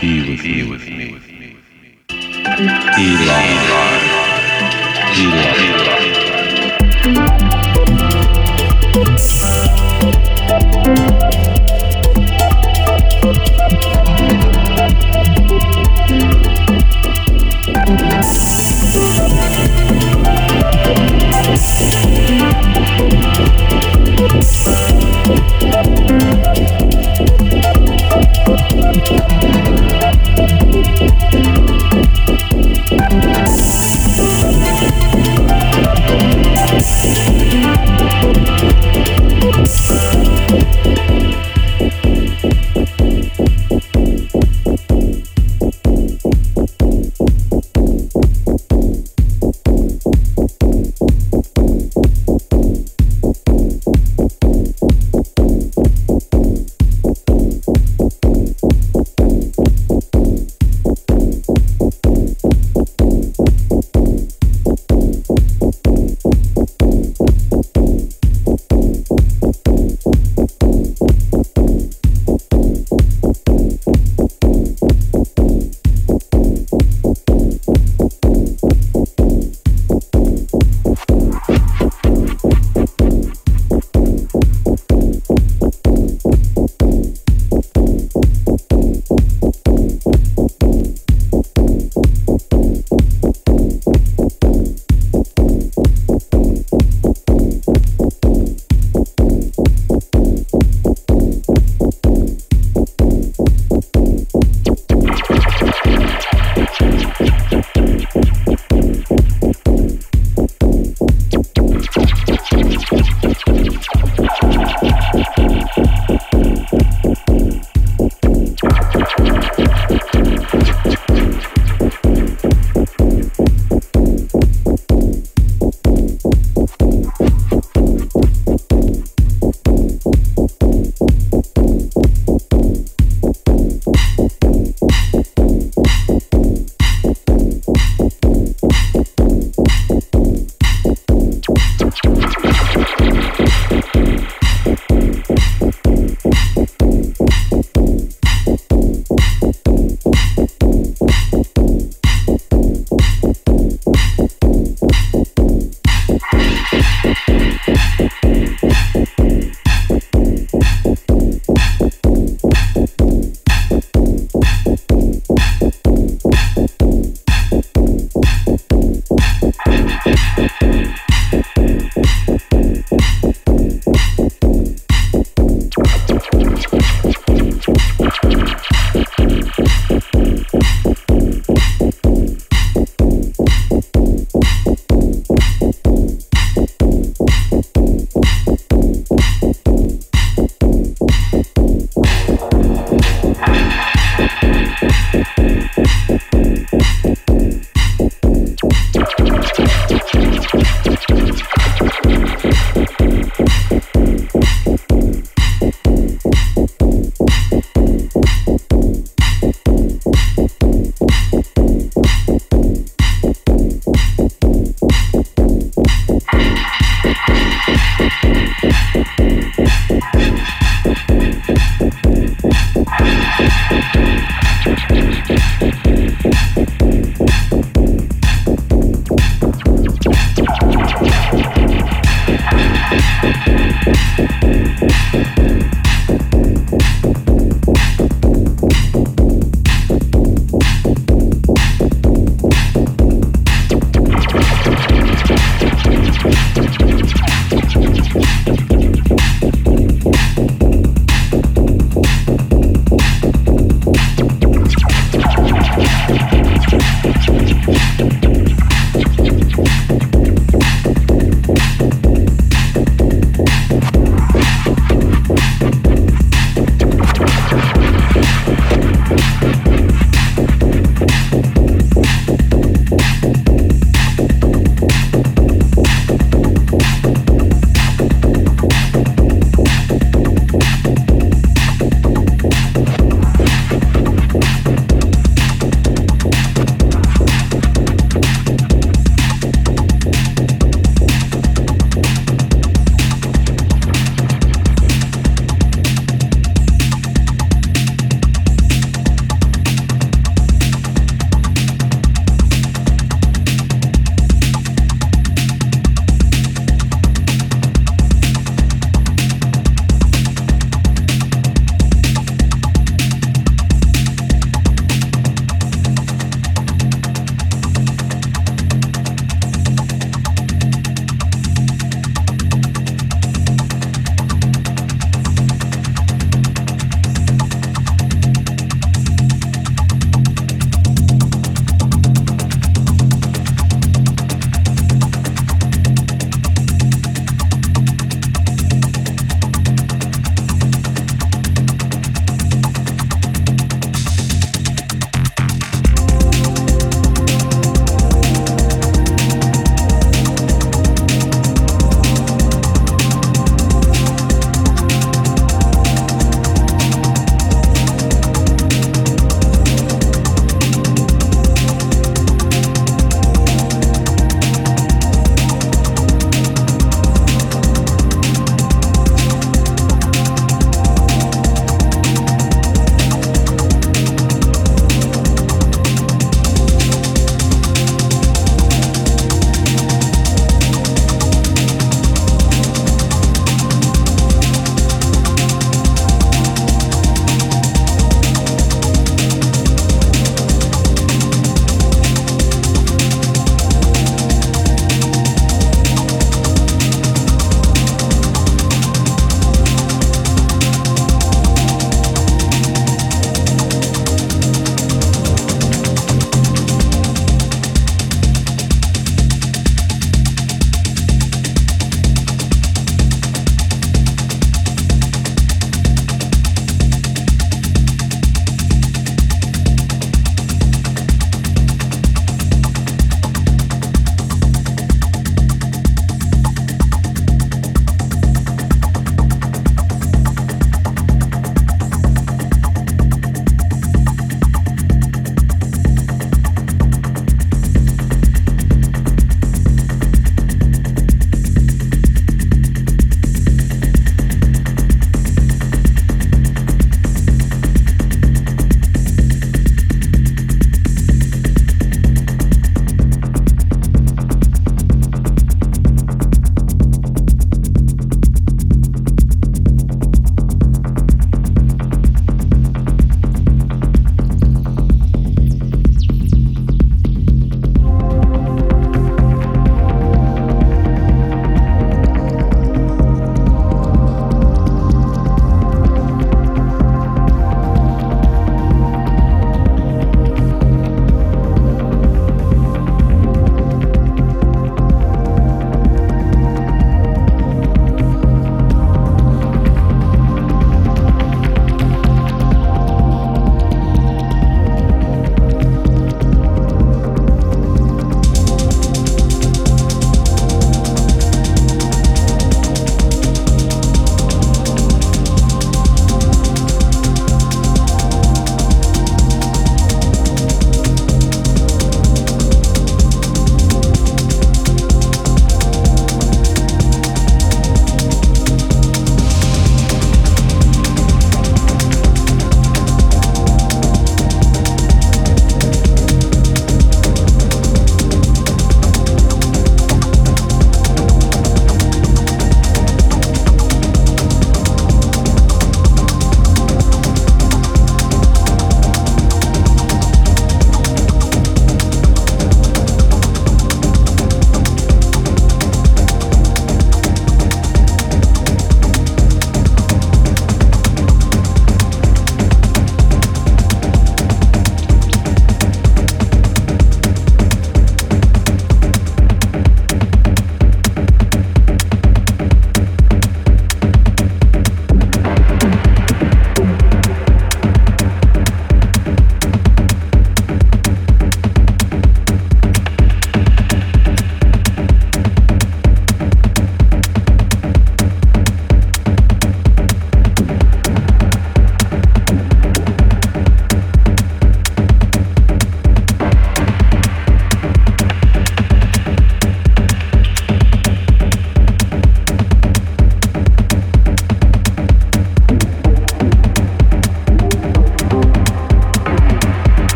Be with me. Eli.